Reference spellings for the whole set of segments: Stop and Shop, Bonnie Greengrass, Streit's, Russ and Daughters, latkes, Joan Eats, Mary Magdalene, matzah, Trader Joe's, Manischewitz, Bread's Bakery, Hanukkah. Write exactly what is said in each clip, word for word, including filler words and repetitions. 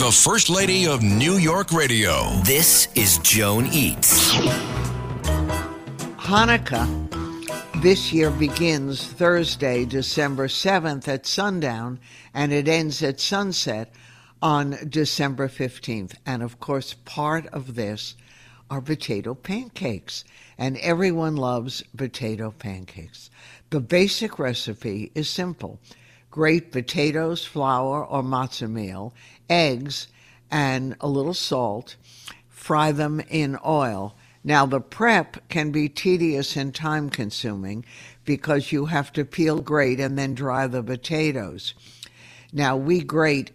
the First Lady of New York Radio. This is Joan Eats. Hanukkah this year begins Thursday, December seventh at sundown, and it ends at sunset on December fifteenth. And, of course, part of this are potato pancakes, and everyone loves potato pancakes. The basic recipe is simple. Grate potatoes, flour, or matzo meal, eggs, and a little salt. Fry them in oil. Now, the prep can be tedious and time-consuming because you have to peel, grate, and then dry the potatoes. Now, we grate,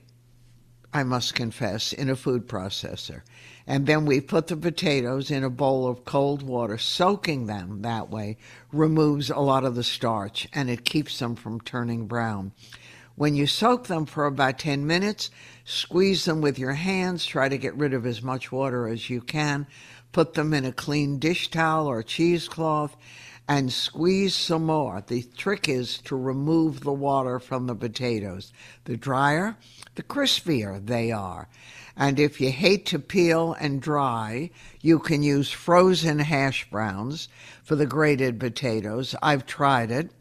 I must confess, in a food processor. And then we put the potatoes in a bowl of cold water. Soaking them that way removes a lot of the starch, and it keeps them from turning brown. When you soak them for about ten minutes, squeeze them with your hands. Try to get rid of as much water as you can. Put them in a clean dish towel or cheesecloth and squeeze some more. The trick is to remove the water from the potatoes. The drier, the crispier they are. And if you hate to peel and dry, you can use frozen hash browns for the grated potatoes. I've tried it.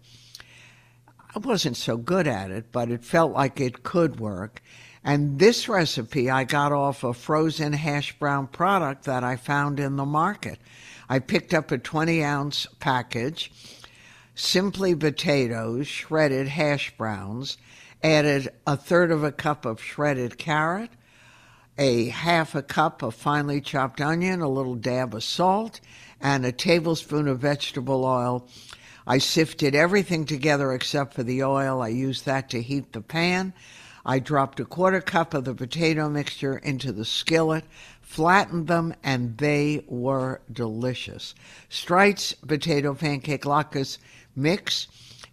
I wasn't so good at it, but it felt like it could work. And this recipe I got off a frozen hash brown product that I found in the market. I picked up a twenty-ounce package, simply potatoes, shredded hash browns, added a third of a cup of shredded carrot, a half a cup of finely chopped onion, a little dab of salt, and a tablespoon of vegetable oil. I sifted everything together except for the oil. I used that to heat the pan. I dropped a quarter cup of the potato mixture into the skillet, flattened them, and they were delicious. Streit's Potato Pancake Latkes Mix.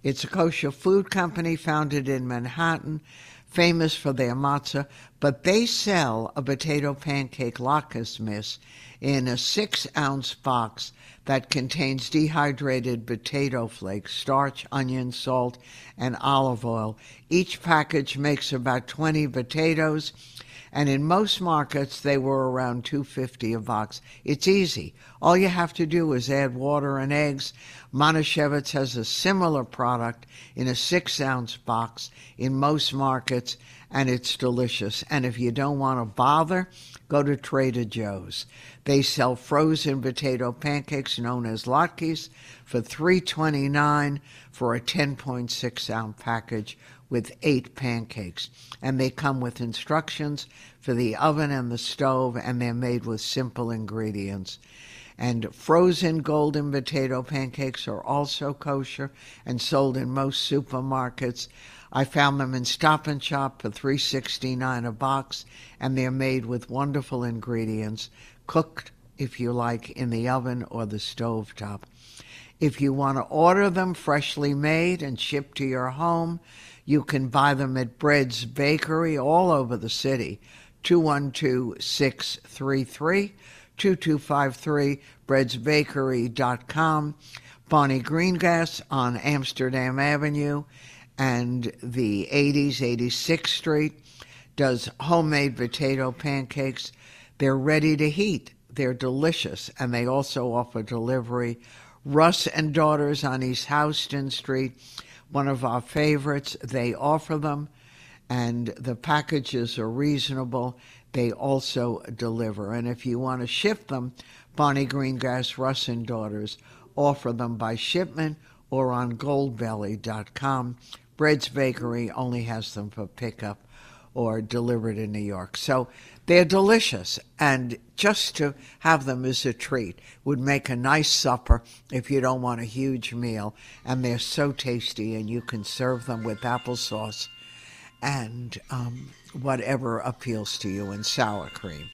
It's a kosher food company founded in Manhattan, famous for their matzah, but they sell a potato pancake latkes mix in a six-ounce box that contains dehydrated potato flakes, starch, onion, salt, and olive oil. Each package makes about twenty potatoes, and in most markets they were around two dollars and fifty cents a box. It's easy. All you have to do is add water and eggs. Manischewitz has a similar product in a six-ounce box in most markets, and it's delicious. And if you don't want to bother, go to Trader Joe's. They sell frozen potato pancakes known as latkes for three dollars and twenty-nine cents for a ten point six ounce package with eight pancakes. And they come with instructions for the oven and the stove, and they're made with simple ingredients. And frozen golden potato pancakes are also kosher and sold in most supermarkets. I found them in Stop and Shop for three dollars and sixty-nine cents a box, and they're made with wonderful ingredients, cooked, if you like, in the oven or the stovetop. If you want to order them freshly made and shipped to your home, you can buy them at Bread's Bakery all over the city, two one two, six three three, two two five three, breads bakery dot com. Bonnie Greengrass on Amsterdam Avenue and the eighties, eighty-sixth Street, does homemade potato pancakes. They're ready to heat. They're delicious, and they also offer delivery. Russ and Daughters on East Houston Street, one of our favorites, they offer them, and the packages are reasonable. They also deliver. And if you want to ship them, Bonnie Greengrass, Russ and Daughters offer them by shipment or on gold belly dot com. Bread's Bakery only has them for pickup or delivered in New York. So they're delicious, and just to have them as a treat would make a nice supper if you don't want a huge meal, and they're so tasty, and you can serve them with applesauce and um, whatever appeals to you, and sour cream.